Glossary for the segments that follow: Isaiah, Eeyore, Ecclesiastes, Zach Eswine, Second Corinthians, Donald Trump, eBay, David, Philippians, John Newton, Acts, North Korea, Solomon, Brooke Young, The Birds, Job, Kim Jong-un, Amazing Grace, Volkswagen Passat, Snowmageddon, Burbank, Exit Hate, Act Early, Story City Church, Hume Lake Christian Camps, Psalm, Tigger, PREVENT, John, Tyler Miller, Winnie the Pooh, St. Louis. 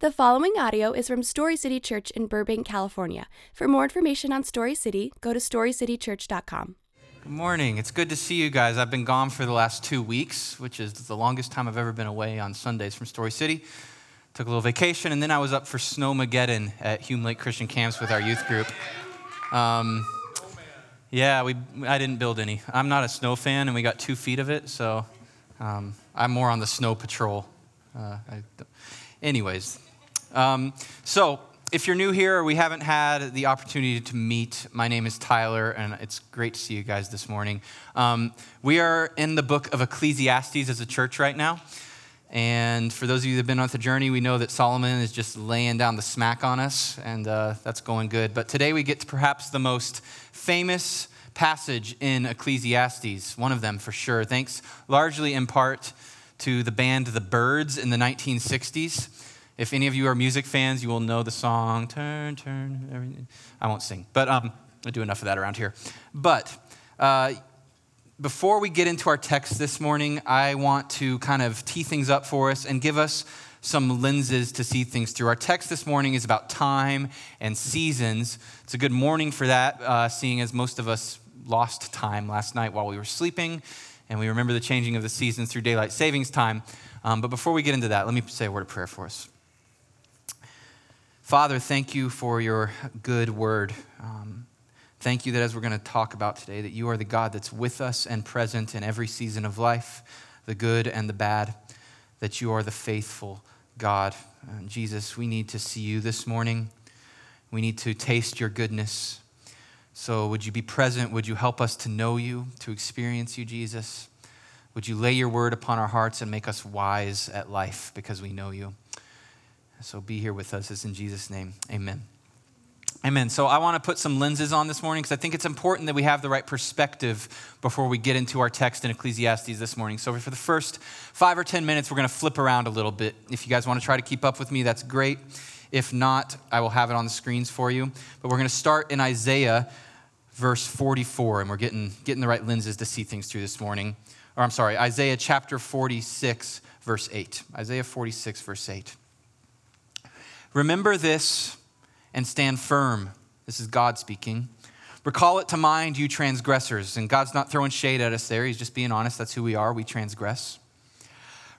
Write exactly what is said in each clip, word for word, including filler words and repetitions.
The following audio is from Story City Church in Burbank, California. For more information on Story City, go to story city church dot com. Good morning. It's good to see you guys. I've been gone for the last two weeks, which is the longest time I've ever been away on Sundays from Story City. Took a little vacation, and then I was up for Snowmageddon at Hume Lake Christian Camps with our youth group. Um, yeah, we. I didn't build any. I'm not a snow fan, and we got two feet of it, so um, I'm more on the snow patrol. Uh, I anyways. Um, so if you're new here or we haven't had the opportunity to meet, my name is Tyler, and it's great to see you guys this morning. Um, we are in the book of Ecclesiastes as a church right now. And for those of you that have been on the journey, we know that Solomon is just laying down the smack on us, and uh, that's going good. But today we get to perhaps the most famous passage in Ecclesiastes, one of them for sure, thanks largely in part to the band The Birds in the nineteen sixties. If any of you are music fans, you will know the song, turn, turn, everything. I won't sing, but um, I do enough of that around here. But uh, before we get into our text this morning, I want to kind of tee things up for us and give us some lenses to see things through. Our text this morning is about time and seasons. It's a good morning for that, uh, seeing as most of us lost time last night while we were sleeping, and we remember the changing of the seasons through daylight savings time. Um, but before we get into that, let me say a word of prayer for us. Father, thank you for your good word. Um, thank you that as we're going to talk about today, that you are the God that's with us and present in every season of life, the good and the bad, that you are the faithful God. And Jesus, we need to see you this morning. We need to taste your goodness. So would you be present? Would you help us to know you, to experience you, Jesus? Would you lay your word upon our hearts and make us wise at life because we know you? So be here with us. It's in Jesus' name. Amen. Amen. So I want to put some lenses on this morning because I think it's important that we have the right perspective before we get into our text in Ecclesiastes this morning. So for the first five or ten minutes, we're going to flip around a little bit. If you guys want to try to keep up with me, that's great. If not, I will have it on the screens for you. But we're going to start in Isaiah verse forty-four, and we're getting, getting the right lenses to see things through this morning. Or I'm sorry, Isaiah chapter forty-six, verse eight. Isaiah forty-six, verse eight. Remember this and stand firm. This is God speaking. Recall it to mind, you transgressors. And God's not throwing shade at us there. He's just being honest. That's who we are. We transgress.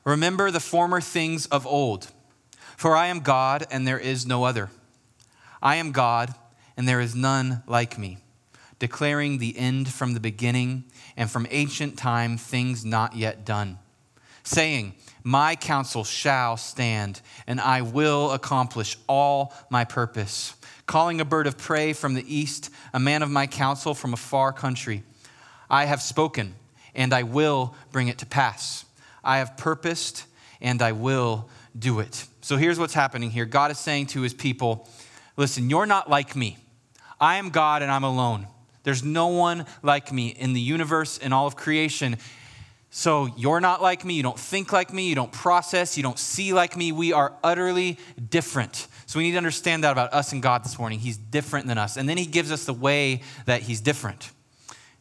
Remember the former things of old. For I am God and there is no other. I am God and there is none like me, declaring the end from the beginning and from ancient time things not yet done, saying, my counsel shall stand, and I will accomplish all my purpose. Calling a bird of prey from the east, a man of my counsel from a far country. I have spoken, and I will bring it to pass. I have purposed, and I will do it. So here's what's happening here. God is saying to his people, listen, you're not like me. I am God, and I'm alone. There's no one like me in the universe, in all of creation. So you're not like me, you don't think like me, you don't process, you don't see like me. We are utterly different. So we need to understand that about us and God this morning. He's different than us. And then he gives us the way that he's different.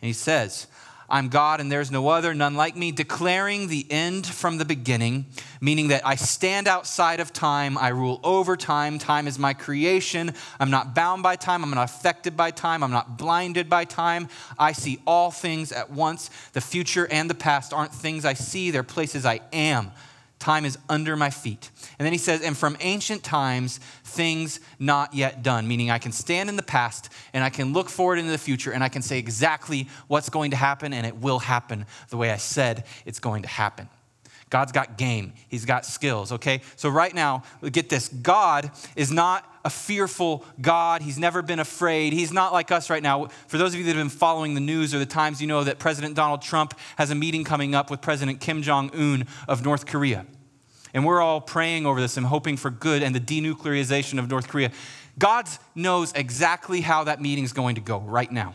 And he says, I'm God and there's no other, none like me, declaring the end from the beginning, meaning that I stand outside of time, I rule over time, time is my creation, I'm not bound by time, I'm not affected by time, I'm not blinded by time, I see all things at once. The future and the past aren't things I see, they're places I am. Time is under my feet. And then he says, and from ancient times, things not yet done, meaning I can stand in the past and I can look forward into the future and I can say exactly what's going to happen, and it will happen the way I said it's going to happen. God's got game. He's got skills, okay? So right now, get this. God is not a fearful God. He's never been afraid. He's not like us right now. For those of you that have been following the news or the times, you know that President Donald Trump has a meeting coming up with President Kim Jong-un of North Korea. And we're all praying over this and hoping for good and the denuclearization of North Korea. God knows exactly how that meeting's going to go right now.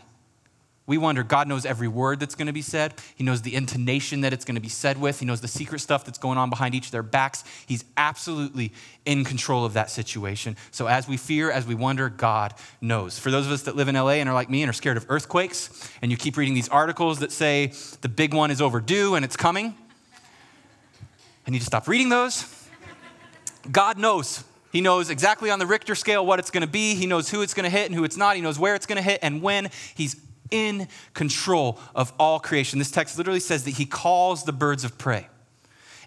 We wonder, God knows every word that's going to be said. He knows the intonation that it's going to be said with. He knows the secret stuff that's going on behind each of their backs. He's absolutely in control of that situation. So as we fear, as we wonder, God knows. For those of us that live in L A and are like me and are scared of earthquakes, and you keep reading these articles that say the big one is overdue and it's coming, I need to stop reading those. God knows. He knows exactly on the Richter scale what it's going to be. He knows who it's going to hit and who it's not. He knows where it's going to hit and when. He's in control of all creation. This text literally says that he calls the birds of prey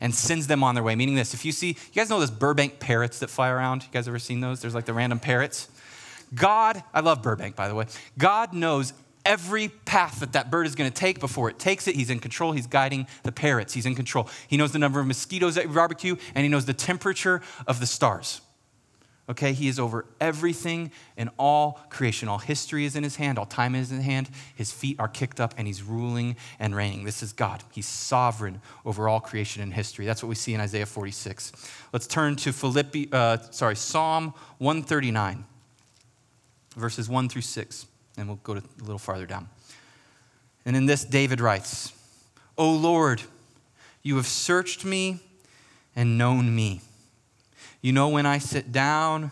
and sends them on their way. Meaning this, if you see, you guys know those Burbank parrots that fly around? You guys ever seen those? There's like the random parrots. God, I love Burbank, by the way. God knows every path that that bird is going to take before it takes it. He's in control. He's guiding the parrots. He's in control. He knows the number of mosquitoes at your barbecue, and he knows the temperature of the stars. Okay, he is over everything in all creation. All history is in his hand. All time is in his hand. His feet are kicked up, and he's ruling and reigning. This is God. He's sovereign over all creation and history. That's what we see in Isaiah forty-six. Let's turn to Philippi, uh, sorry, Psalm one thirty-nine, verses one through six, and we'll go to a little farther down. And in this, David writes, "O Lord, you have searched me and known me. You know when I sit down,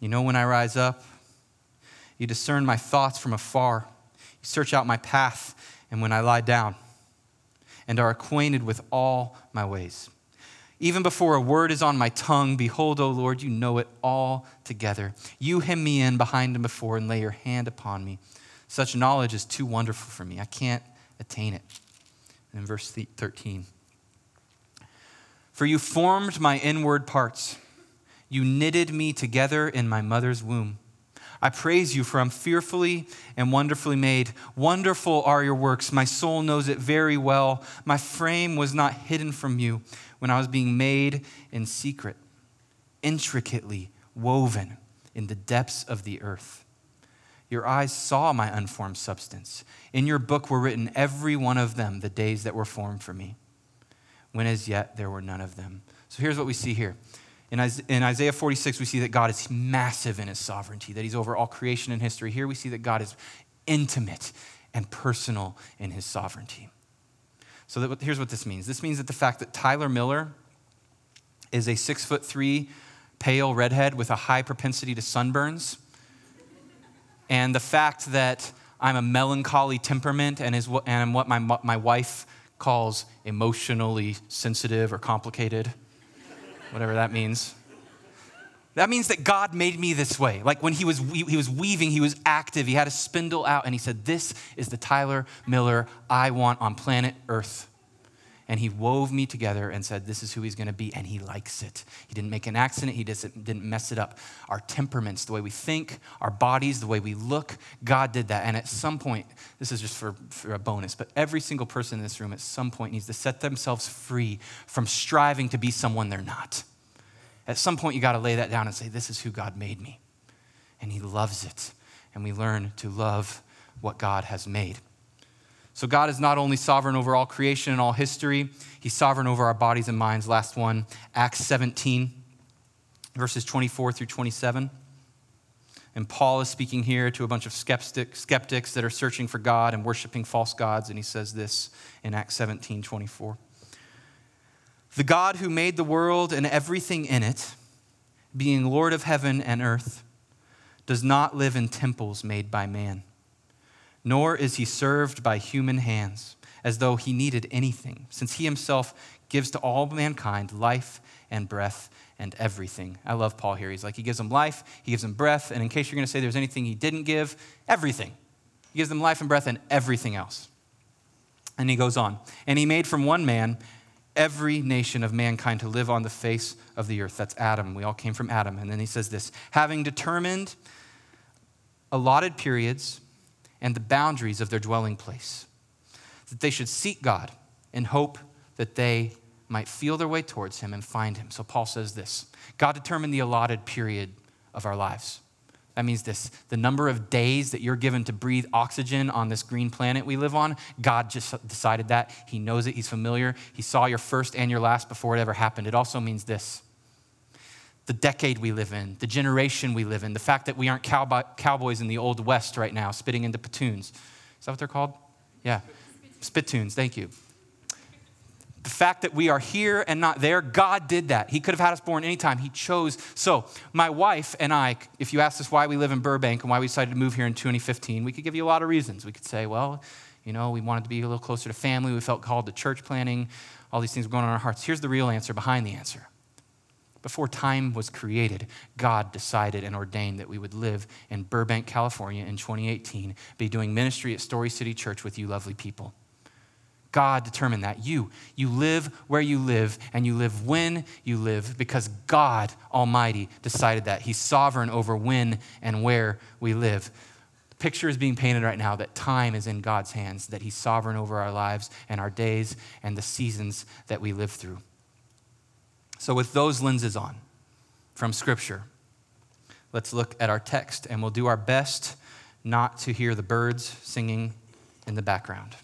you know when I rise up. You discern my thoughts from afar. You search out my path and when I lie down, and are acquainted with all my ways. Even before a word is on my tongue, behold, O Lord, you know it all together. You hem me in behind and before and lay your hand upon me. Such knowledge is too wonderful for me. I can't attain it." And in verse thirteen, "For you formed my inward parts. You knitted me together in my mother's womb. I praise you, for I'm fearfully and wonderfully made. Wonderful are your works. My soul knows it very well. My frame was not hidden from you when I was being made in secret, intricately woven in the depths of the earth. Your eyes saw my unformed substance. In your book were written every one of them, the days that were formed for me, when as yet there were none of them." So here's what we see here. In Isaiah forty-six, we see that God is massive in his sovereignty, that he's over all creation and history. Here we see that God is intimate and personal in his sovereignty. So that, here's what this means. This means that the fact that Tyler Miller is a six foot three, pale redhead with a high propensity to sunburns, and the fact that I'm a melancholy temperament and is what, and I'm what my, my wife calls emotionally sensitive or complicated, whatever that means. That means that God made me this way. Like when he was he was weaving, he was active. He had a spindle out and he said, "This is the Tyler Miller I want on planet Earth." And he wove me together and said, this is who he's going to be. And he likes it. He didn't make an accident. He didn't mess it up. Our temperaments, the way we think, our bodies, the way we look, God did that. And at some point, this is just for, for a bonus, but every single person in this room at some point needs to set themselves free from striving to be someone they're not. At some point, you got to lay that down and say, this is who God made me. And he loves it. And we learn to love what God has made. So God is not only sovereign over all creation and all history, he's sovereign over our bodies and minds. Last one, Acts seventeen, verses twenty-four through twenty-seven. And Paul is speaking here to a bunch of skeptics that are searching for God and worshiping false gods. And he says this in Acts seventeen, twenty-four. "The God who made the world and everything in it, being Lord of heaven and earth, does not live in temples made by man, nor is he served by human hands as though he needed anything, since he himself gives to all mankind life and breath and everything." I love Paul here. He's like, he gives them life, he gives them breath, and in case you're gonna say there's anything he didn't give, everything. He gives them life and breath and everything else. And he goes on, "And he made from one man every nation of mankind to live on the face of the earth." That's Adam, we all came from Adam. And then he says this, "having determined allotted periods and the boundaries of their dwelling place, that they should seek God in hope that they might feel their way towards him and find him." So Paul says this, God determined the allotted period of our lives. That means this, the number of days that you're given to breathe oxygen on this green planet we live on, God just decided that. He knows it, he's familiar. He saw your first and your last before it ever happened. It also means this, the decade we live in, the generation we live in, the fact that we aren't cowboy, cowboys in the Old West right now, spitting into platoons. Is that what they're called? Yeah, spittoons, thank you. The fact that we are here and not there, God did that. He could have had us born anytime, he chose. So my wife and I, if you asked us why we live in Burbank and why we decided to move here in twenty fifteen, we could give you a lot of reasons. We could say, well, you know, we wanted to be a little closer to family, we felt called to church planning, all these things were going on in our hearts. Here's the real answer behind the answer. Before time was created, God decided and ordained that we would live in Burbank, California in twenty eighteen, be doing ministry at Story City Church with you lovely people. God determined that. You, you live where you live, and you live when you live, because God Almighty decided that. He's sovereign over when and where we live. The picture is being painted right now that time is in God's hands, that he's sovereign over our lives and our days and the seasons that we live through. So with those lenses on from Scripture, let's look at our text, and we'll do our best not to hear the birds singing in the background.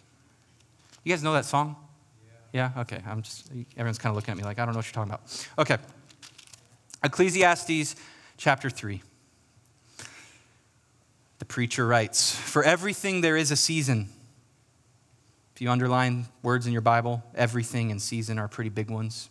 You guys know that song? Yeah? yeah? Okay, I'm just, everyone's kind of looking at me like, I don't know what you're talking about. Okay, Ecclesiastes chapter three. The preacher writes, "For everything there is a season." If you underline words in your Bible, everything and season are pretty big ones.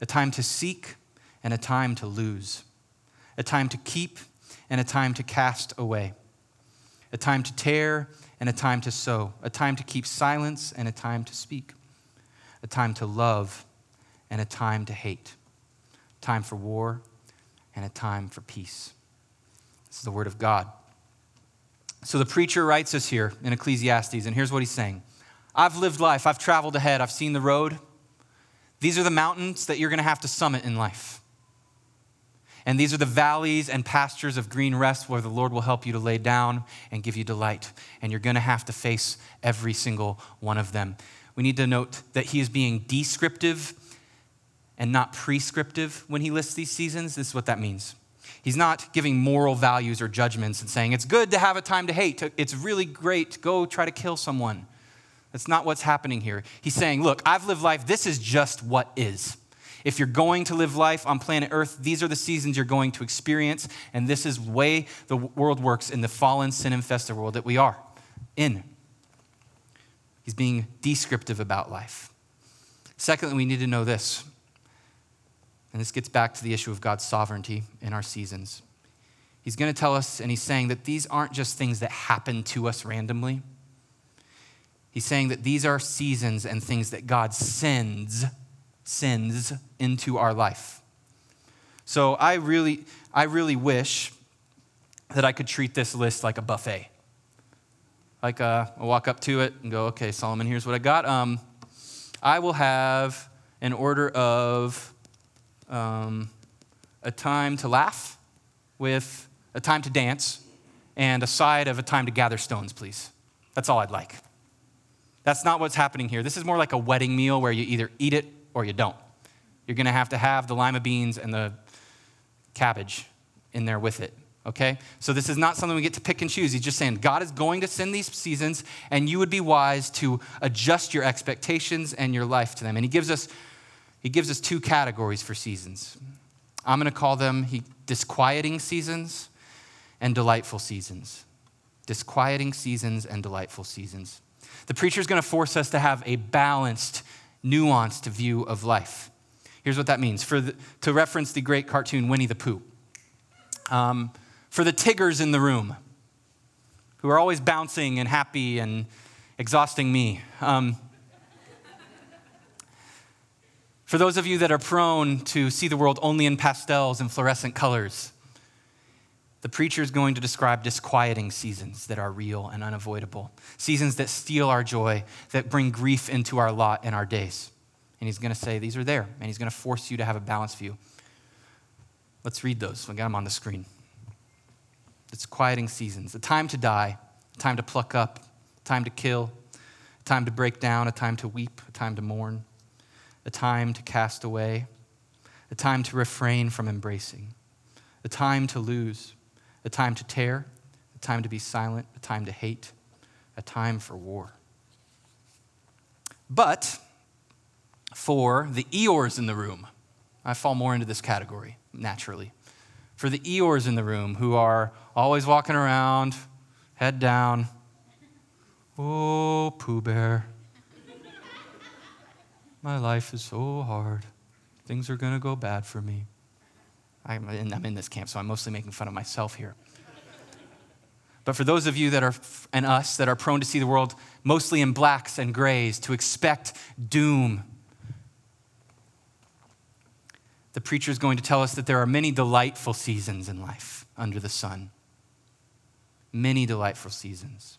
a time to seek and a time to lose, a time to keep and a time to cast away, a time to tear and a time to sow, a time to keep silence and a time to speak, a time to love and a time to hate, a time for war and a time for peace." This is the word of God. So the preacher writes us here in Ecclesiastes, and here's what he's saying. I've lived life, I've traveled ahead, I've seen the road. These are the mountains that you're gonna have to summit in life. And these are the valleys and pastures of green rest where the Lord will help you to lay down and give you delight. And you're gonna have to face every single one of them. We need to note that he is being descriptive and not prescriptive when he lists these seasons. This is what that means. He's not giving moral values or judgments and saying, it's good to have a time to hate. It's really great. Go try to kill someone. That's not what's happening here. He's saying, look, I've lived life. This is just what is. If you're going to live life on planet Earth, these are the seasons you're going to experience. And this is the way the world works in the fallen, sin-infested world that we are in. He's being descriptive about life. Secondly, we need to know this. And this gets back to the issue of God's sovereignty in our seasons. He's going to tell us, and he's saying that these aren't just things that happen to us randomly. He's saying that these are seasons and things that God sends, sends into our life. So I really, I really wish that I could treat this list like a buffet. Like uh, I walk up to it and go, okay, Solomon, here's what I got. Um, I will have an order of um, a time to laugh with a time to dance and a side of a time to gather stones, please. That's all I'd like. That's not what's happening here. This is more like a wedding meal where you either eat it or you don't. You're gonna have to have the lima beans and the cabbage in there with it, okay? So this is not something we get to pick and choose. He's just saying, God is going to send these seasons, and you would be wise to adjust your expectations and your life to them. And he gives us, he gives us two categories for seasons. I'm gonna call them he, disquieting seasons and delightful seasons. Disquieting seasons and delightful seasons. The preacher's gonna force us to have a balanced, nuanced view of life. Here's what that means. For the, to reference the great cartoon Winnie the Pooh, um, for the Tiggers in the room, who are always bouncing and happy and exhausting me, um, for those of you that are prone to see the world only in pastels and fluorescent colors, the preacher is going to describe disquieting seasons that are real and unavoidable, seasons that steal our joy, that bring grief into our lot and our days. And he's going to say, these are there, and he's going to force you to have a balanced view. Let's read those. We got them on the screen. Disquieting seasons, a time to die, a time to pluck up, a time to kill, a time to break down, a time to weep, a time to mourn, a time to cast away, a time to refrain from embracing, a time to lose, a time to tear, a time to be silent, a time to hate, a time for war. But for the Eeyores in the room, I fall more into this category, naturally. For the Eeyores in the room who are always walking around, head down, oh, Pooh Bear, my life is so hard. Things are gonna go bad for me. I'm in, I'm in this camp, so I'm mostly making fun of myself here. But for those of you that are, and us, that are prone to see the world mostly in blacks and grays, to expect doom, the preacher is going to tell us that there are many delightful seasons in life under the sun. Many delightful seasons.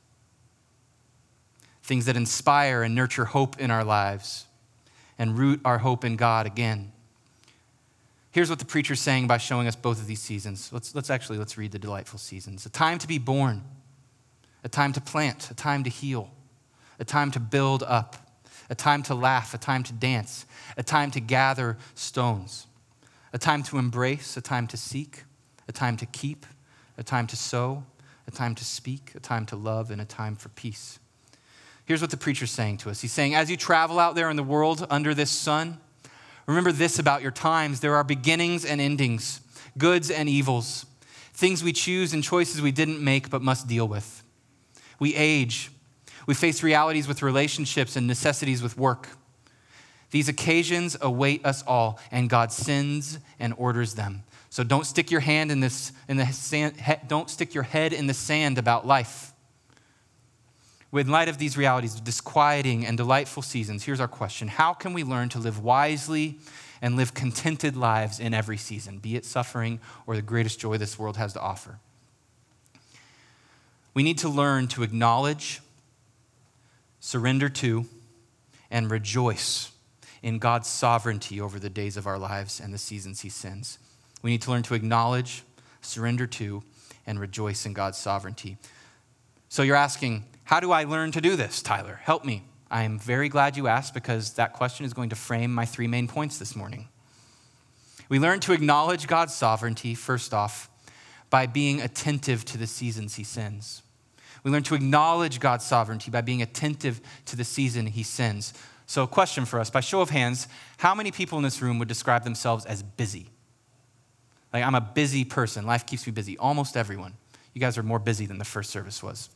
Things that inspire and nurture hope in our lives and root our hope in God again. Here's what the preacher's saying by showing us both of these seasons. Let's, let's actually, let's read the delightful seasons. A time to be born, a time to plant, a time to heal, a time to build up, a time to laugh, a time to dance, a time to gather stones, a time to embrace, a time to seek, a time to keep, a time to sow, a time to speak, a time to love, and a time for peace. Here's what the preacher's saying to us. He's saying, as you travel out there in the world under this sun, remember this about your times. There are beginnings and endings, goods and evils, things we choose and choices we didn't make but must deal with. We age. We face realities with relationships and necessities with work. These occasions await us all, and God sends and orders them. So don't stick your hand in this in the sand, don't stick your head in the sand about life. In light of these realities, disquieting and delightful seasons, here's our question. How can we learn to live wisely and live contented lives in every season, be it suffering or the greatest joy this world has to offer? We need to learn to acknowledge, surrender to, and rejoice in God's sovereignty over the days of our lives and the seasons he sends. We need to learn to acknowledge, surrender to, and rejoice in God's sovereignty. So you're asking, how do I learn to do this, Tyler? Help me. I am very glad you asked, because that question is going to frame my three main points this morning. We learn to acknowledge God's sovereignty, first off, by being attentive to the seasons he sends. We learn to acknowledge God's sovereignty by being attentive to the season he sends. So a question for us, by show of hands, how many people in this room would describe themselves as busy? Like, I'm a busy person. Life keeps me busy. Almost everyone. You guys are more busy than the first service was.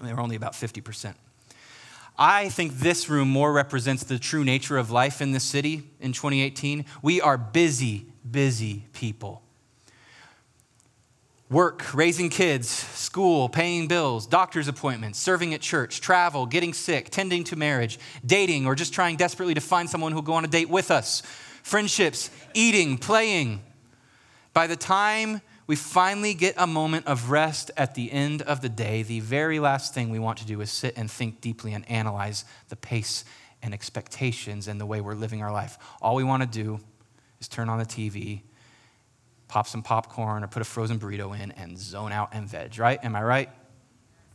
They were only about fifty percent. I think this room more represents the true nature of life in this city in twenty eighteen. We are busy, busy people. Work, raising kids, school, paying bills, doctor's appointments, serving at church, travel, getting sick, tending to marriage, dating, or just trying desperately to find someone who'll go on a date with us, friendships, eating, playing. By the time we finally get a moment of rest at the end of the day, the very last thing we want to do is sit and think deeply and analyze the pace and expectations and the way we're living our life. All we want to do is turn on the T V, pop some popcorn or put a frozen burrito in, and zone out and veg, right? Am I right?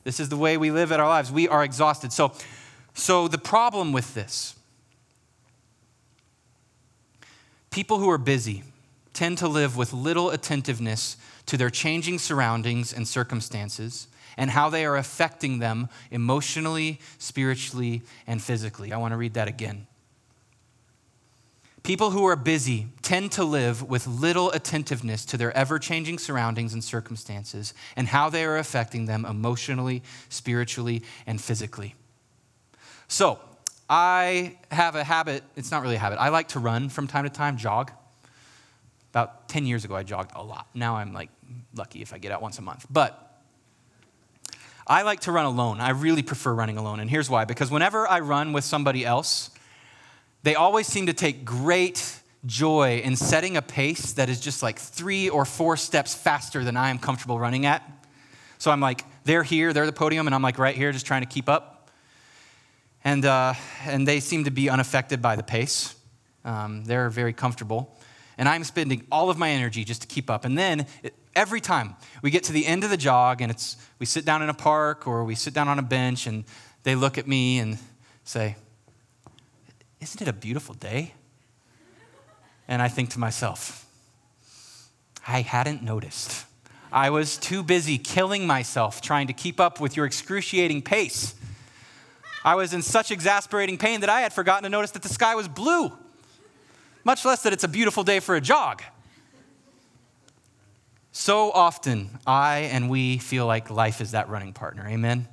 This is the way we live at our lives. We are exhausted. So, so the problem with this, people who are busy tend to live with little attentiveness to their changing surroundings and circumstances and how they are affecting them emotionally, spiritually, and physically. I want to read that again. People who are busy tend to live with little attentiveness to their ever-changing surroundings and circumstances and how they are affecting them emotionally, spiritually, and physically. So I have a habit, it's not really a habit, I like to run from time to time, jog. About ten years ago, I jogged a lot. Now I'm like lucky if I get out once a month. But I like to run alone. I really prefer running alone. And here's why. Because whenever I run with somebody else, they always seem to take great joy in setting a pace that is just like three or four steps faster than I am comfortable running at. So I'm like, they're here, they're the podium, and I'm like right here just trying to keep up. And, uh, and they seem to be unaffected by the pace. Um, they're very comfortable. And I'm spending all of my energy just to keep up. And then every time we get to the end of the jog and it's we sit down in a park or we sit down on a bench and they look at me and say, isn't it a beautiful day? And I think to myself, I hadn't noticed. I was too busy killing myself trying to keep up with your excruciating pace. I was in such exasperating pain that I had forgotten to notice that the sky was blue. much less that it's a beautiful day for a jog. So often, I and we feel like life is that running partner, amen?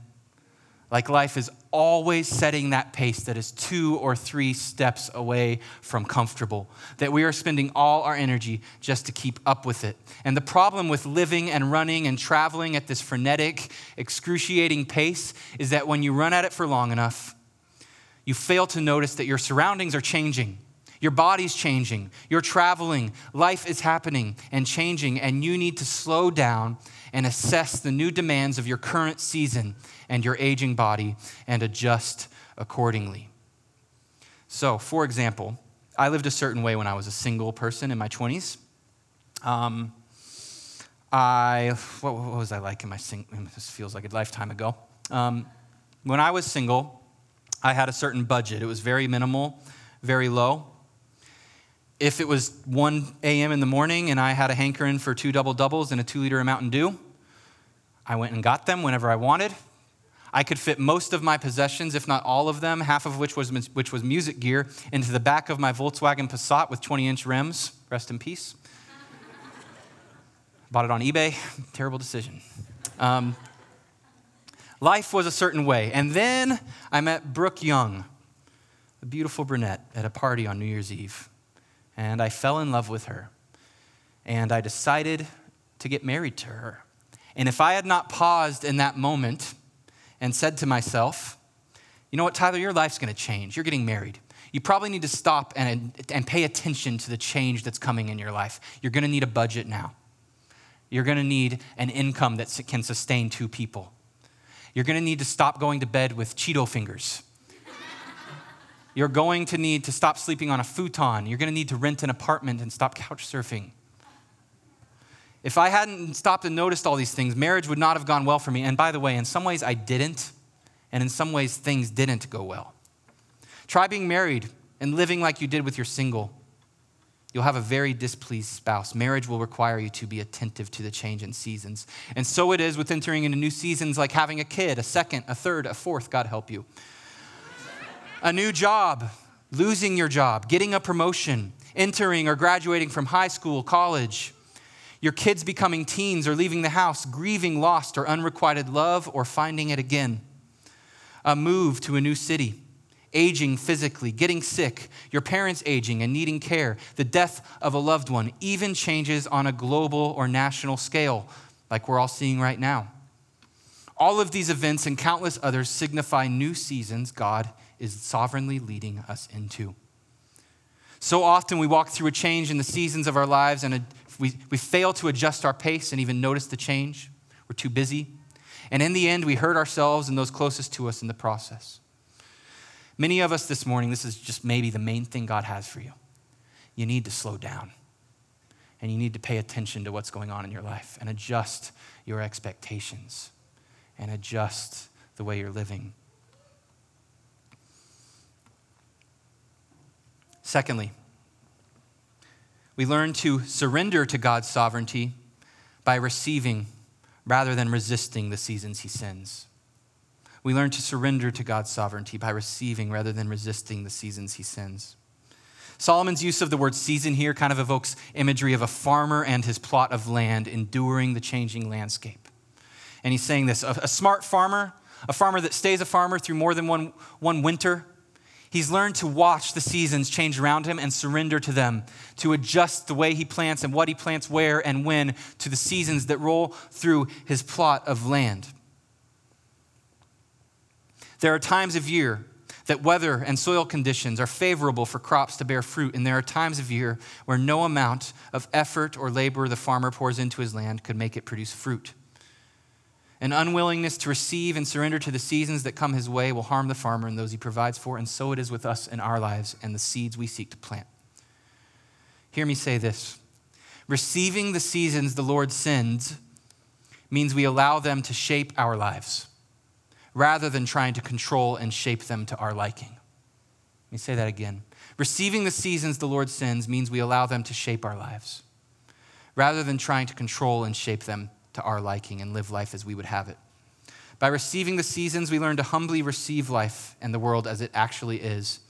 Like life is always setting that pace that is two or three steps away from comfortable, that we are spending all our energy just to keep up with it. And the problem with living and running and traveling at this frenetic, excruciating pace is that when you run at it for long enough, you fail to notice that your surroundings are changing. Your body's changing, you're traveling, life is happening and changing, and you need to slow down and assess the new demands of your current season and your aging body and adjust accordingly. So, for example, I lived a certain way when I was a single person in my twenties. Um, I, what, what was I like in my single, this feels like a lifetime ago. Um, when I was single, I had a certain budget. It was very minimal, very low. If it was one a.m. in the morning and I had a hankering for two double doubles and a two liter of Mountain Dew, I went and got them whenever I wanted. I could fit most of my possessions, if not all of them, half of which was which was music gear, into the back of my Volkswagen Passat with twenty-inch rims. Rest in peace. Bought it on eBay. Terrible decision. Um, life was a certain way. And then I met Brooke Young, a beautiful brunette, at a party on New Year's Eve. And I fell in love with her, and I decided to get married to her. And if I had not paused in that moment and said to myself, you know what, Tyler, your life's gonna change. You're getting married. You probably need to stop and, and pay attention to the change that's coming in your life. You're gonna need a budget now. You're gonna need an income that can sustain two people. You're gonna need to stop going to bed with Cheeto fingers. You're going to need to stop sleeping on a futon. You're going to need to rent an apartment and stop couch surfing. If I hadn't stopped and noticed all these things, marriage would not have gone well for me. And by the way, in some ways I didn't, and in some ways things didn't go well. Try being married and living like you did with your single. You'll have a very displeased spouse. Marriage will require you to be attentive to the change in seasons. And so it is with entering into new seasons, like having a kid, a second, a third, a fourth, God help you. A new job, losing your job, getting a promotion, entering or graduating from high school, college, your kids becoming teens or leaving the house, grieving lost or unrequited love or finding it again, a move to a new city, aging physically, getting sick, your parents aging and needing care, the death of a loved one, even changes on a global or national scale, like we're all seeing right now. All of these events and countless others signify new seasons God is sovereignly leading us into. So often we walk through a change in the seasons of our lives and a, we, we fail to adjust our pace and even notice the change. We're too busy. And in the end, we hurt ourselves and those closest to us in the process. Many of us this morning, this is just maybe the main thing God has for you. You need to slow down and you need to pay attention to what's going on in your life and adjust your expectations and adjust the way you're living. Secondly, we learn to surrender to God's sovereignty by receiving rather than resisting the seasons he sends. We learn to surrender to God's sovereignty by receiving rather than resisting the seasons he sends. Solomon's use of the word season here kind of evokes imagery of a farmer and his plot of land enduring the changing landscape. And he's saying this, a, a smart farmer, a farmer that stays a farmer through more than one, one winter, he's learned to watch the seasons change around him and surrender to them, to adjust the way he plants and what he plants where and when to the seasons that roll through his plot of land. There are times of year that weather and soil conditions are favorable for crops to bear fruit, and there are times of year where no amount of effort or labor the farmer pours into his land could make it produce fruit. An unwillingness to receive and surrender to the seasons that come his way will harm the farmer and those he provides for, and so it is with us in our lives and the seeds we seek to plant. Hear me say this. Receiving the seasons the Lord sends means we allow them to shape our lives rather than trying to control and shape them to our liking. Let me say that again. Receiving the seasons the Lord sends means we allow them to shape our lives rather than trying to control and shape them to our liking and live life as we would have it. By receiving the seasons, we learn to humbly receive life and the world as it actually is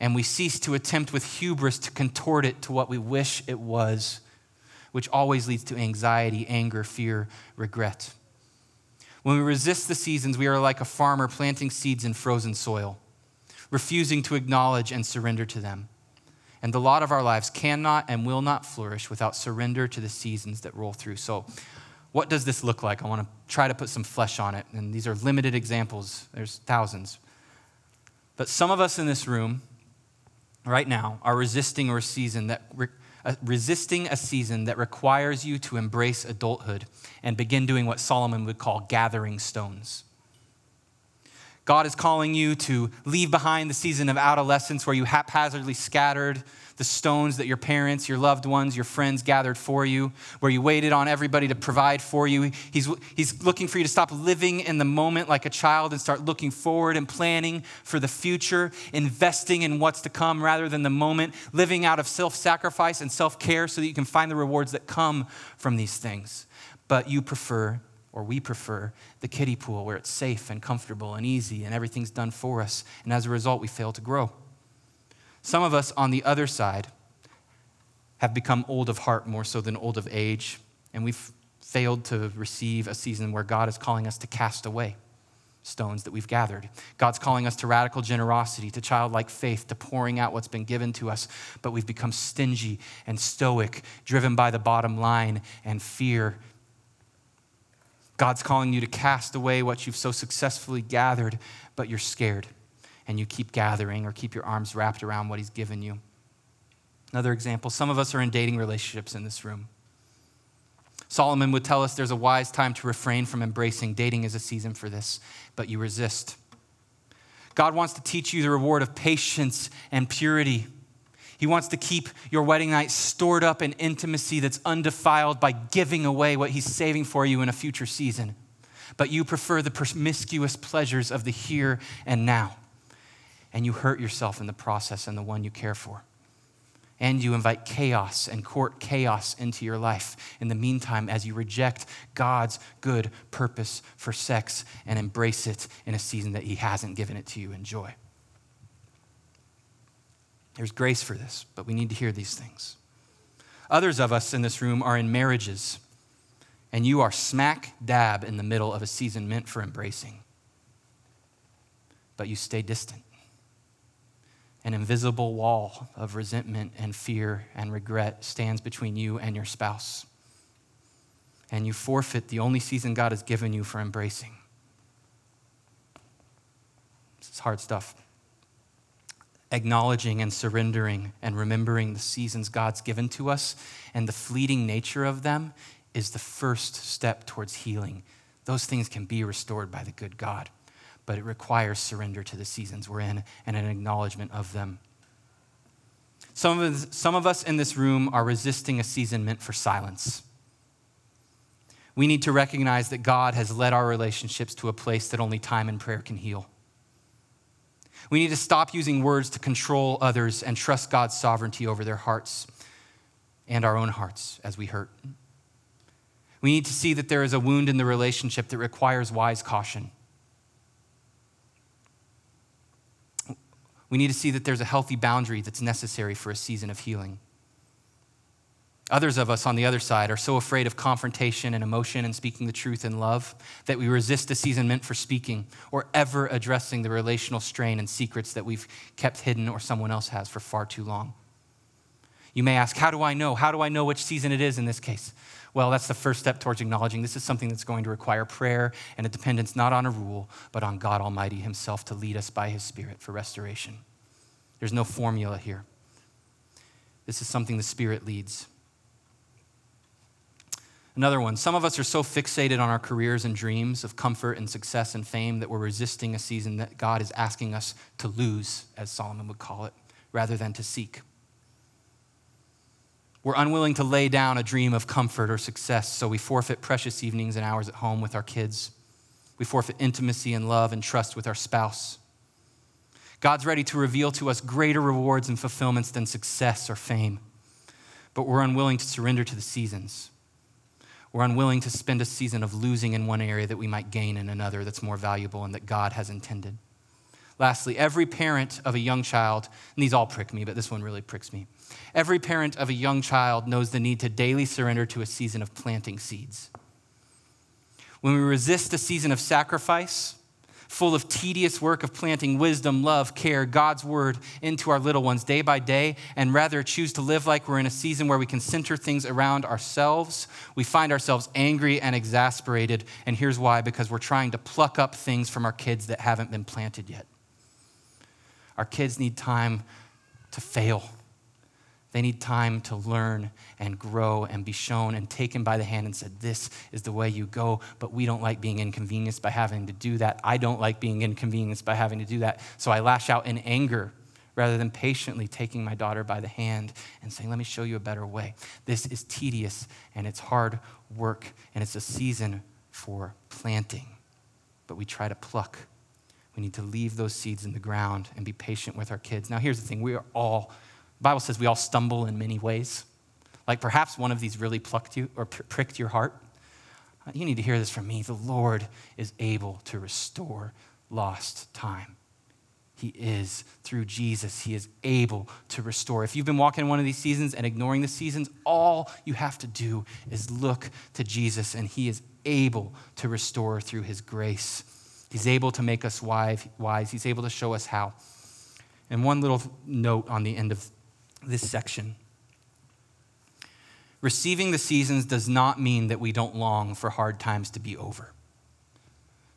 and we cease to attempt with hubris to contort it to what we wish it was, which always leads to anxiety, anger, fear, regret. When we resist the seasons, we are like a farmer planting seeds in frozen soil, refusing to acknowledge and surrender to them. And the lot of our lives cannot and will not flourish without surrender to the seasons that roll through. So what does this look like? I want to try to put some flesh on it. And these are limited examples. There's thousands. But some of us in this room right now are resisting a season that re- uh, resisting a season that requires you to embrace adulthood and begin doing what Solomon would call gathering stones. God is calling you to leave behind the season of adolescence where you haphazardly scattered the stones that your parents, your loved ones, your friends gathered for you, where you waited on everybody to provide for you. He's, he's looking for you to stop living in the moment like a child and start looking forward and planning for the future, investing in what's to come rather than the moment, living out of self-sacrifice and self-care so that you can find the rewards that come from these things. But you prefer or we prefer the kiddie pool where it's safe and comfortable and easy and everything's done for us. And as a result, we fail to grow. Some of us on the other side have become old of heart more so than old of age. And we've failed to receive a season where God is calling us to cast away stones that we've gathered. God's calling us to radical generosity, to childlike faith, to pouring out what's been given to us, but we've become stingy and stoic, driven by the bottom line and fear. God's calling you to cast away what you've so successfully gathered, but you're scared and you keep gathering or keep your arms wrapped around what he's given you. Another example, some of us are in dating relationships in this room. Solomon would tell us there's a wise time to refrain from embracing. Dating is a season for this, but you resist. God wants to teach you the reward of patience and purity. He wants to keep your wedding night stored up in intimacy that's undefiled by giving away what he's saving for you in a future season. But you prefer the promiscuous pleasures of the here and now. And you hurt yourself in the process and the one you care for. And you invite chaos and court chaos into your life in the meantime as you reject God's good purpose for sex and embrace it in a season that he hasn't given it to you in joy. There's grace for this, but we need to hear these things. Others of us in this room are in marriages, and you are smack dab in the middle of a season meant for embracing, but you stay distant. An invisible wall of resentment and fear and regret stands between you and your spouse, and you forfeit the only season God has given you for embracing. This is hard stuff. Acknowledging and surrendering and remembering the seasons God's given to us and the fleeting nature of them is the first step towards healing. Those things can be restored by the good God, but it requires surrender to the seasons we're in and an acknowledgement of them. Some of us, some of us in this room are resisting a season meant for silence. We need to recognize that God has led our relationships to a place that only time and prayer can heal. We need to stop using words to control others and trust God's sovereignty over their hearts and our own hearts as we hurt. We need to see that there is a wound in the relationship that requires wise caution. We need to see that there's a healthy boundary that's necessary for a season of healing. Others of us on the other side are so afraid of confrontation and emotion and speaking the truth in love that we resist a season meant for speaking or ever addressing the relational strain and secrets that we've kept hidden or someone else has for far too long. You may ask, how do I know? How do I know which season it is in this case? Well, that's the first step towards acknowledging this is something that's going to require prayer and a dependence not on a rule, but on God Almighty himself to lead us by his Spirit for restoration. There's no formula here. This is something the Spirit leads. Another one, some of us are so fixated on our careers and dreams of comfort and success and fame that we're resisting a season that God is asking us to lose, as Solomon would call it, rather than to seek. We're unwilling to lay down a dream of comfort or success, so we forfeit precious evenings and hours at home with our kids. We forfeit intimacy and love and trust with our spouse. God's ready to reveal to us greater rewards and fulfillments than success or fame, but we're unwilling to surrender to the seasons. We're unwilling to spend a season of losing in one area that we might gain in another that's more valuable and that God has intended. Lastly, every parent of a young child, and these all prick me, but this one really pricks me. Every parent of a young child knows the need to daily surrender to a season of planting seeds. When we resist a season of sacrifice, full of tedious work of planting wisdom, love, care, God's word into our little ones day by day, and rather choose to live like we're in a season where we can center things around ourselves, we find ourselves angry and exasperated. And here's why, because we're trying to pluck up things from our kids that haven't been planted yet. Our kids need time to fail. They need time to learn and grow and be shown and taken by the hand and said, this is the way you go, but we don't like being inconvenienced by having to do that. I don't like being inconvenienced by having to do that. So I lash out in anger rather than patiently taking my daughter by the hand and saying, let me show you a better way. This is tedious and it's hard work and it's a season for planting, but we try to pluck. We need to leave those seeds in the ground and be patient with our kids. Now, here's the thing, we are all The Bible says we all stumble in many ways. Like perhaps one of these really plucked you or pr- pricked your heart. You need to hear this from me. The Lord is able to restore lost time. He is, through Jesus, he is able to restore. If you've been walking in one of these seasons and ignoring the seasons, all you have to do is look to Jesus, and he is able to restore through his grace. He's able to make us wise. He's able to show us how. And one little note on the end of this section. Receiving the seasons does not mean that we don't long for hard times to be over.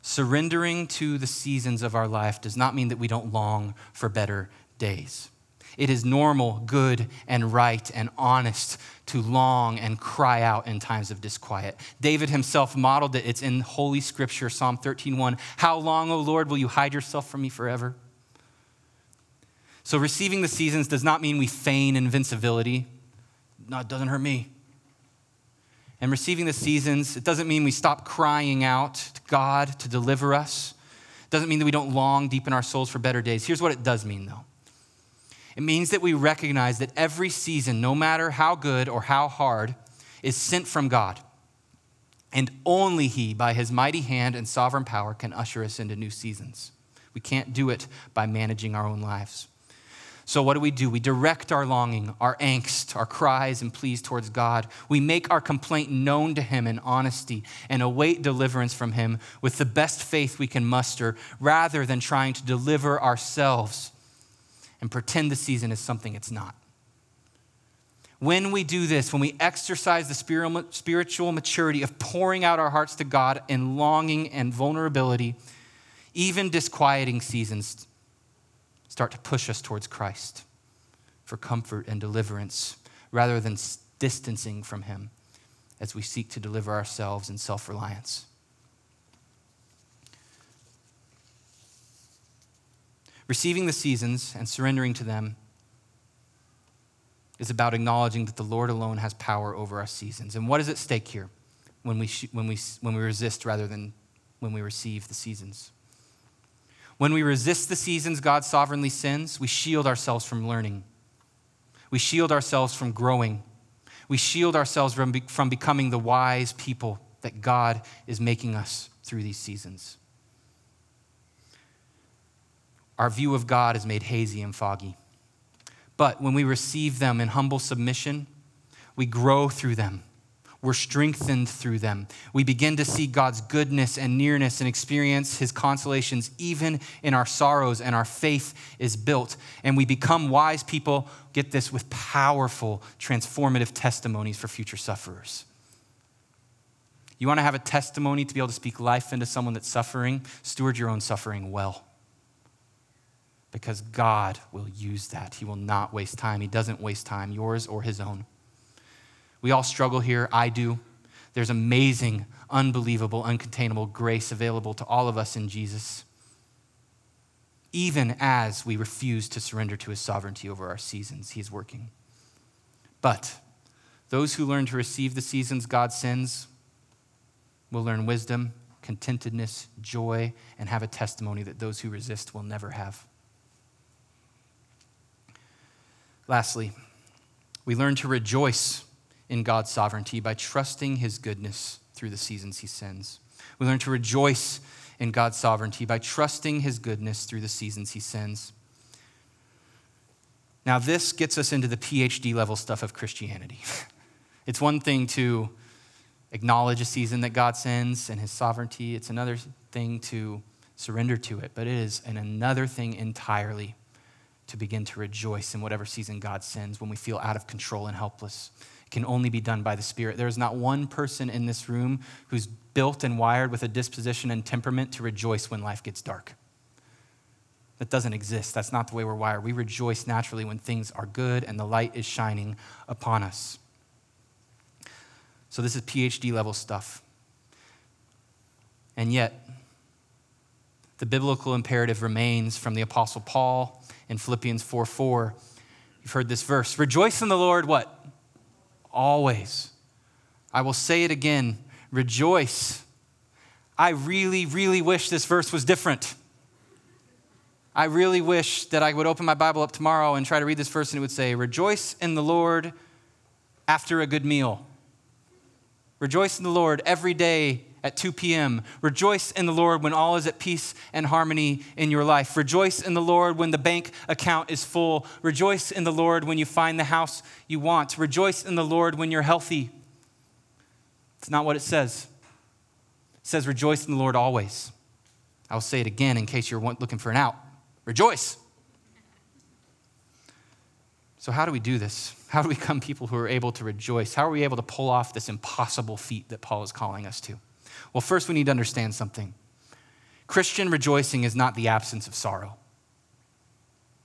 Surrendering to the seasons of our life does not mean that we don't long for better days. It is normal, good, and right, and honest to long and cry out in times of disquiet. David himself modeled it. It's in Holy Scripture, Psalm thirteen one. How long, O Lord, will you hide yourself from me forever? So receiving the seasons does not mean we feign invincibility. No, it doesn't hurt me. And receiving the seasons, it doesn't mean we stop crying out to God to deliver us. It doesn't mean that we don't long deep in our souls for better days. Here's what it does mean, though. It means that we recognize that every season, no matter how good or how hard, is sent from God. And only he, by his mighty hand and sovereign power, can usher us into new seasons. We can't do it by managing our own lives. So what do we do? We direct our longing, our angst, our cries and pleas towards God. We make our complaint known to him in honesty and await deliverance from him with the best faith we can muster, rather than trying to deliver ourselves and pretend the season is something it's not. When we do this, when we exercise the spiritual maturity of pouring out our hearts to God in longing and vulnerability, even disquieting seasons start to push us towards Christ for comfort and deliverance, rather than distancing from him as we seek to deliver ourselves in self-reliance. Receiving the seasons and surrendering to them is about acknowledging that the Lord alone has power over our seasons. And what is at stake here when we when we when we resist rather than when we receive the seasons? When we resist the seasons God sovereignly sends, we shield ourselves from learning. We shield ourselves from growing. We shield ourselves from, be- from becoming the wise people that God is making us through these seasons. Our view of God is made hazy and foggy. But when we receive them in humble submission, we grow through them. We're strengthened through them. We begin to see God's goodness and nearness and experience his consolations even in our sorrows, and our faith is built. And we become wise people, get this, with powerful transformative testimonies for future sufferers. You want to have a testimony to be able to speak life into someone that's suffering? Steward your own suffering well, because God will use that. He will not waste time. He doesn't waste time, yours or his own. We all struggle here, I do. There's amazing, unbelievable, uncontainable grace available to all of us in Jesus, even as we refuse to surrender to his sovereignty over our seasons. He is working. But those who learn to receive the seasons God sends will learn wisdom, contentedness, joy, and have a testimony that those who resist will never have. Lastly, we learn to rejoice in God's sovereignty by trusting his goodness through the seasons he sends. We learn to rejoice in God's sovereignty by trusting his goodness through the seasons he sends. Now, this gets us into the P H D level stuff of Christianity. It's one thing to acknowledge a season that God sends and his sovereignty. It's another thing to surrender to it, but it is an another thing entirely to begin to rejoice in whatever season God sends when we feel out of control and helpless. It can only be done by the Spirit. There is not one person in this room who's built and wired with a disposition and temperament to rejoice when life gets dark. That doesn't exist. That's not the way we're wired. We rejoice naturally when things are good and the light is shining upon us. So this is P H D level stuff. And yet, the biblical imperative remains from the Apostle Paul in Philippians four four. You've heard this verse. Rejoice in the Lord, what? Always. I will say it again. Rejoice. I really, really wish this verse was different. I really wish that I would open my Bible up tomorrow and try to read this verse and it would say, rejoice in the Lord after a good meal. Rejoice in the Lord every day at two p.m. Rejoice in the Lord when all is at peace and harmony in your life. Rejoice in the Lord when the bank account is full. Rejoice in the Lord when you find the house you want. Rejoice in the Lord when you're healthy. It's not what it says. It says rejoice in the Lord always. I'll say it again in case you're looking for an out. Rejoice. So how do we do this? How do we become people who are able to rejoice? How are we able to pull off this impossible feat that Paul is calling us to? Well, first we need to understand something. Christian rejoicing is not the absence of sorrow.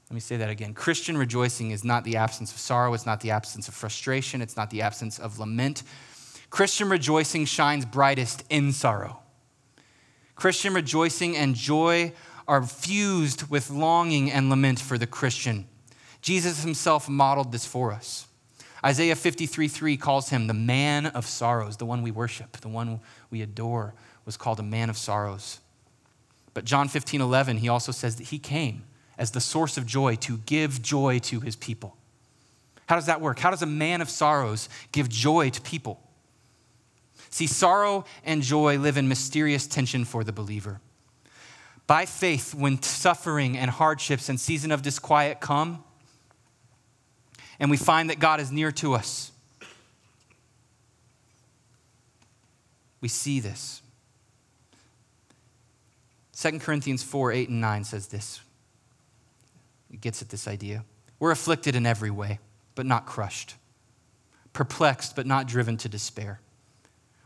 Let me say that again. Christian rejoicing is not the absence of sorrow. It's not the absence of frustration. It's not the absence of lament. Christian rejoicing shines brightest in sorrow. Christian rejoicing and joy are fused with longing and lament for the Christian. Jesus himself modeled this for us. Isaiah fifty-three three calls him the man of sorrows, the one we worship, the one we adore was called a man of sorrows. But John fifteen eleven, he also says that he came as the source of joy to give joy to his people. How does that work? How does a man of sorrows give joy to people? See, sorrow and joy live in mysterious tension for the believer. By faith, when suffering and hardships and season of disquiet come, and we find that God is near to us, we see this. Second Corinthians four eight and nine says this. It gets at this idea. We're afflicted in every way, but not crushed. Perplexed, but not driven to despair.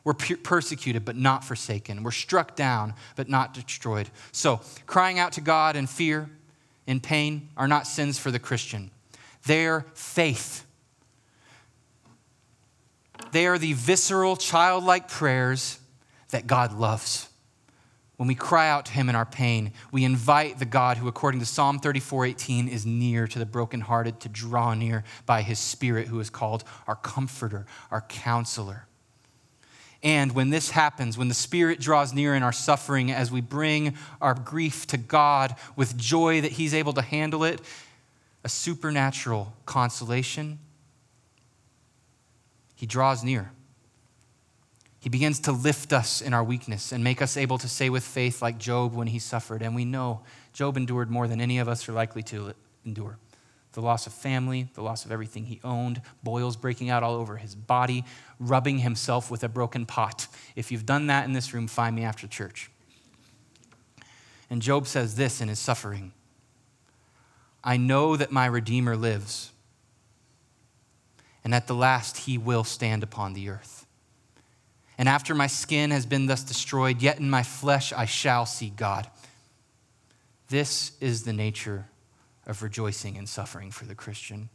We're per- persecuted, but not forsaken. We're struck down, but not destroyed. So, crying out to God in fear and pain are not sins for the Christian. Their faith. They are the visceral, childlike prayers that God loves. When we cry out to him in our pain, we invite the God who, according to Psalm thirty-four eighteen, is near to the brokenhearted to draw near by his Spirit, who is called our comforter, our counselor. And when this happens, when the Spirit draws near in our suffering, as we bring our grief to God with joy that he's able to handle it, a supernatural consolation. He draws near. He begins to lift us in our weakness and make us able to say with faith, like Job when he suffered. And we know Job endured more than any of us are likely to endure. The loss of family, the loss of everything he owned, boils breaking out all over his body, rubbing himself with a broken pot. If you've done that in this room, find me after church. And Job says this in his suffering. I know that my Redeemer lives, and at the last he will stand upon the earth. And after my skin has been thus destroyed, yet in my flesh I shall see God. This is the nature of rejoicing and suffering for the Christian.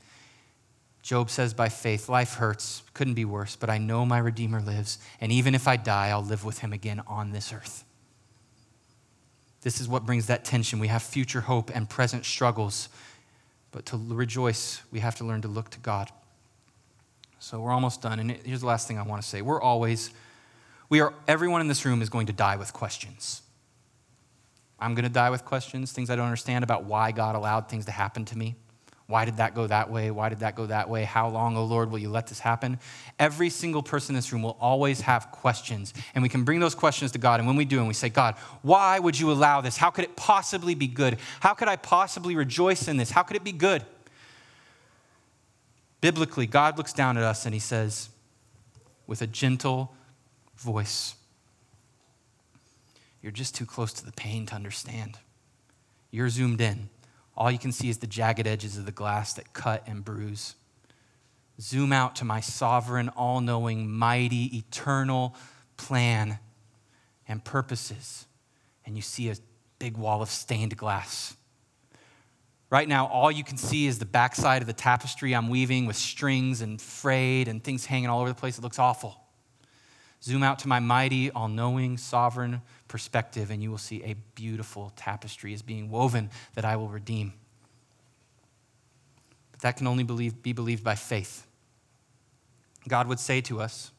Job says by faith, life hurts, couldn't be worse, but I know my Redeemer lives, and even if I die, I'll live with him again on this earth. This is what brings that tension. We have future hope and present struggles, but to rejoice, we have to learn to look to God. So we're almost done, and here's the last thing I want to say. We're always, we are, everyone in this room is going to die with questions. I'm going to die with questions, things I don't understand about why God allowed things to happen to me, Why did that go that way? Why did that go that way? How long, oh Lord, will you let this happen? Every single person in this room will always have questions, and we can bring those questions to God. And when we do, and we say, God, why would you allow this? How could it possibly be good? How could I possibly rejoice in this? How could it be good? Biblically, God looks down at us and he says, with a gentle voice, you're just too close to the pain to understand. You're zoomed in. All you can see is the jagged edges of the glass that cut and bruise. Zoom out to my sovereign, all-knowing, mighty, eternal plan and purposes, and you see a big wall of stained glass. Right now, all you can see is the backside of the tapestry I'm weaving with strings and frayed and things hanging all over the place. It looks awful. Zoom out to my mighty, all-knowing, sovereign perspective, and you will see a beautiful tapestry is being woven that I will redeem. But that can only believe, be believed by faith. God would say to us,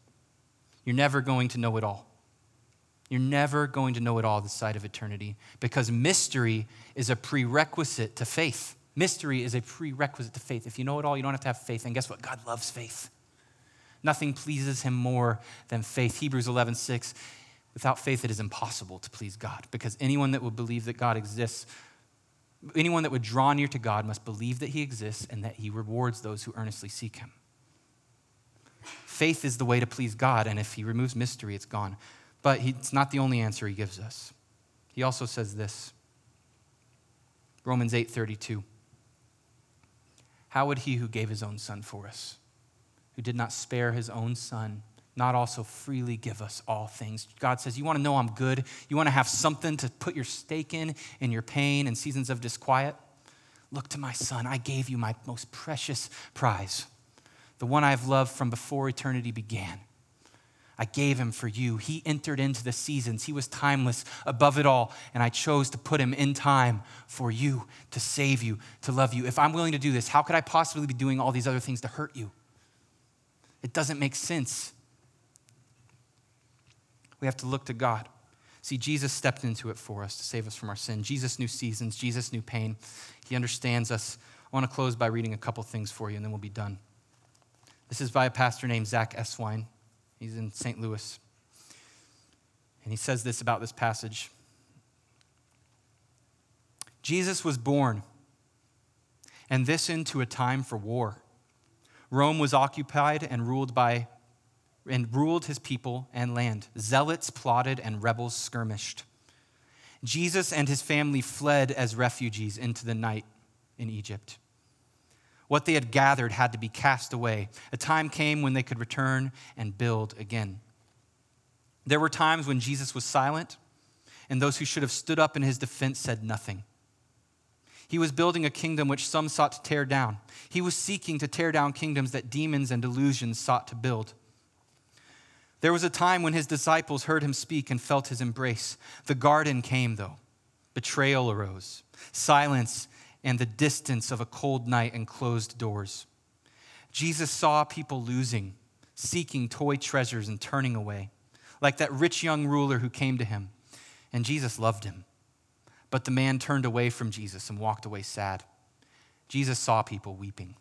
you're never going to know it all. You're never going to know it all this side of eternity, because mystery is a prerequisite to faith. Mystery is a prerequisite to faith. If you know it all, you don't have to have faith. And guess what? God loves faith. Nothing pleases him more than faith. Hebrews eleven six, without faith it is impossible to please God, because anyone that would believe that God exists, anyone that would draw near to God must believe that he exists and that he rewards those who earnestly seek him. Faith is the way to please God, and if he removes mystery, it's gone. But he, it's not the only answer he gives us. He also says this, Romans eight thirty-two, how would he who gave his own son for us, who did not spare his own son, not also freely give us all things? God says, you want to know I'm good? You want to have something to put your stake in, in your pain and seasons of disquiet? Look to my son. I gave you my most precious prize, the one I've loved from before eternity began. I gave him for you. He entered into the seasons. He was timeless above it all, and I chose to put him in time for you, to save you, to love you. If I'm willing to do this, how could I possibly be doing all these other things to hurt you? It doesn't make sense. We have to look to God. See, Jesus stepped into it for us to save us from our sin. Jesus knew seasons. Jesus knew pain. He understands us. I want to close by reading a couple things for you, and then we'll be done. This is by a pastor named Zach Eswine. He's in Saint Louis. And he says this about this passage. Jesus was born, and this into a time for war. Rome was occupied and ruled by, and ruled his people and land. Zealots plotted and rebels skirmished. Jesus and his family fled as refugees into the night in Egypt. What they had gathered had to be cast away. A time came when they could return and build again. There were times when Jesus was silent, and those who should have stood up in his defense said nothing. He was building a kingdom which some sought to tear down. He was seeking to tear down kingdoms that demons and delusions sought to build. There was a time when his disciples heard him speak and felt his embrace. The garden came, though. Betrayal arose. Silence and the distance of a cold night and closed doors. Jesus saw people losing, seeking toy treasures and turning away, like that rich young ruler who came to him. And Jesus loved him. But the man turned away from Jesus and walked away sad. Jesus saw people weeping.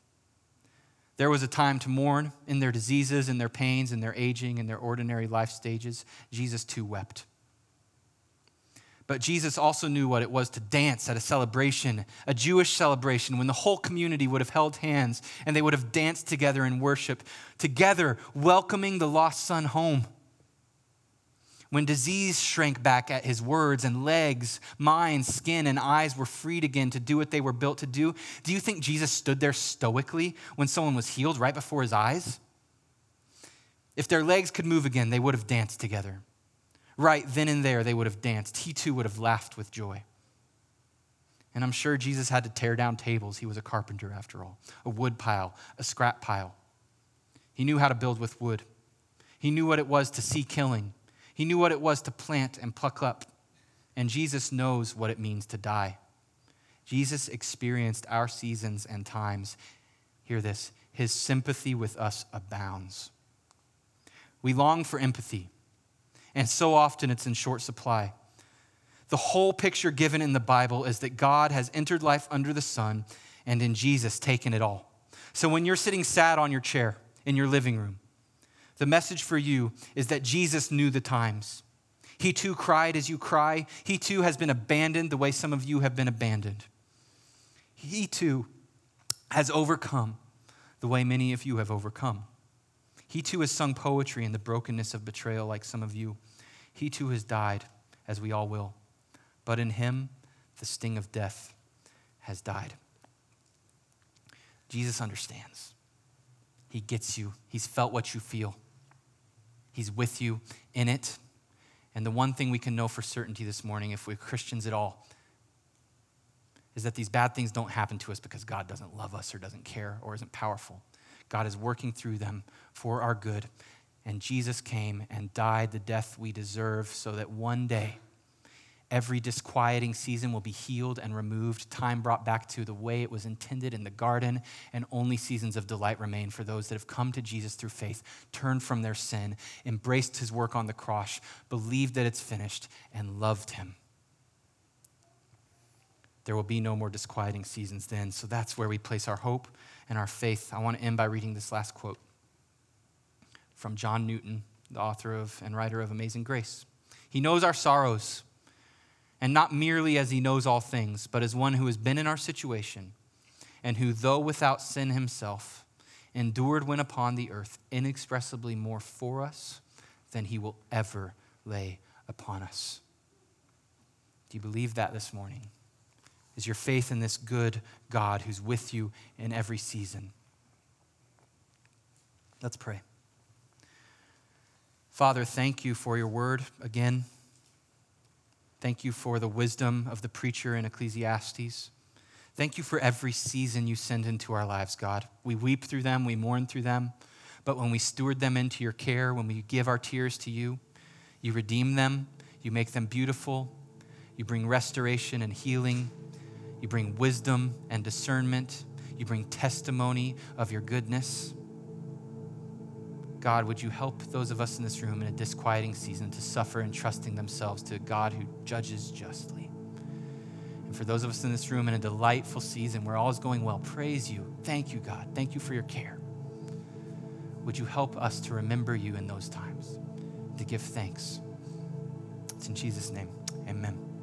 There was a time to mourn in their diseases, in their pains, in their aging, in their ordinary life stages. Jesus too wept. But Jesus also knew what it was to dance at a celebration, a Jewish celebration, when the whole community would have held hands and they would have danced together in worship, together welcoming the lost son home. When disease shrank back at his words and legs, mind, skin, and eyes were freed again to do what they were built to do, do you think Jesus stood there stoically when someone was healed right before his eyes? If their legs could move again, they would have danced together. Right then and there, they would have danced. He too would have laughed with joy. And I'm sure Jesus had to tear down tables. He was a carpenter after all, a wood pile, a scrap pile. He knew how to build with wood. He knew what it was to see killing. He knew what it was to plant and pluck up, and Jesus knows what it means to die. Jesus experienced our seasons and times. Hear this, his sympathy with us abounds. We long for empathy, and so often it's in short supply. The whole picture given in the Bible is that God has entered life under the sun and in Jesus taken it all. So when you're sitting sad on your chair in your living room, the message for you is that Jesus knew the times. He too cried as you cry. He too has been abandoned the way some of you have been abandoned. He too has overcome the way many of you have overcome. He too has sung poetry in the brokenness of betrayal like some of you. He too has died, as we all will. But in him, the sting of death has died. Jesus understands. He gets you. He's felt what you feel. He's with you in it. And the one thing we can know for certainty this morning, if we're Christians at all, is that these bad things don't happen to us because God doesn't love us or doesn't care or isn't powerful. God is working through them for our good. And Jesus came and died the death we deserve so that one day every disquieting season will be healed and removed, time brought back to the way it was intended in the garden, and only seasons of delight remain for those that have come to Jesus through faith, turned from their sin, embraced his work on the cross, believed that it's finished, and loved him. There will be no more disquieting seasons then. So that's where we place our hope and our faith. I want to end by reading this last quote from John Newton, the author of and writer of Amazing Grace. He knows our sorrows, and not merely as he knows all things, but as one who has been in our situation and who, though without sin himself, endured when upon the earth inexpressibly more for us than he will ever lay upon us. Do you believe that this morning? Is your faith in this good God who's with you in every season? Let's pray. Father, thank you for your word again. Thank you for the wisdom of the preacher in Ecclesiastes. Thank you for every season you send into our lives, God. We weep through them, we mourn through them, but when we steward them into your care, when we give our tears to you, you redeem them, you make them beautiful, you bring restoration and healing. You bring wisdom and discernment. You bring testimony of your goodness. God, would you help those of us in this room in a disquieting season to suffer, entrusting themselves to a God who judges justly. And for those of us in this room in a delightful season where all is going well, praise you. Thank you, God. Thank you for your care. Would you help us to remember you in those times, to give thanks? It's in Jesus' name, amen.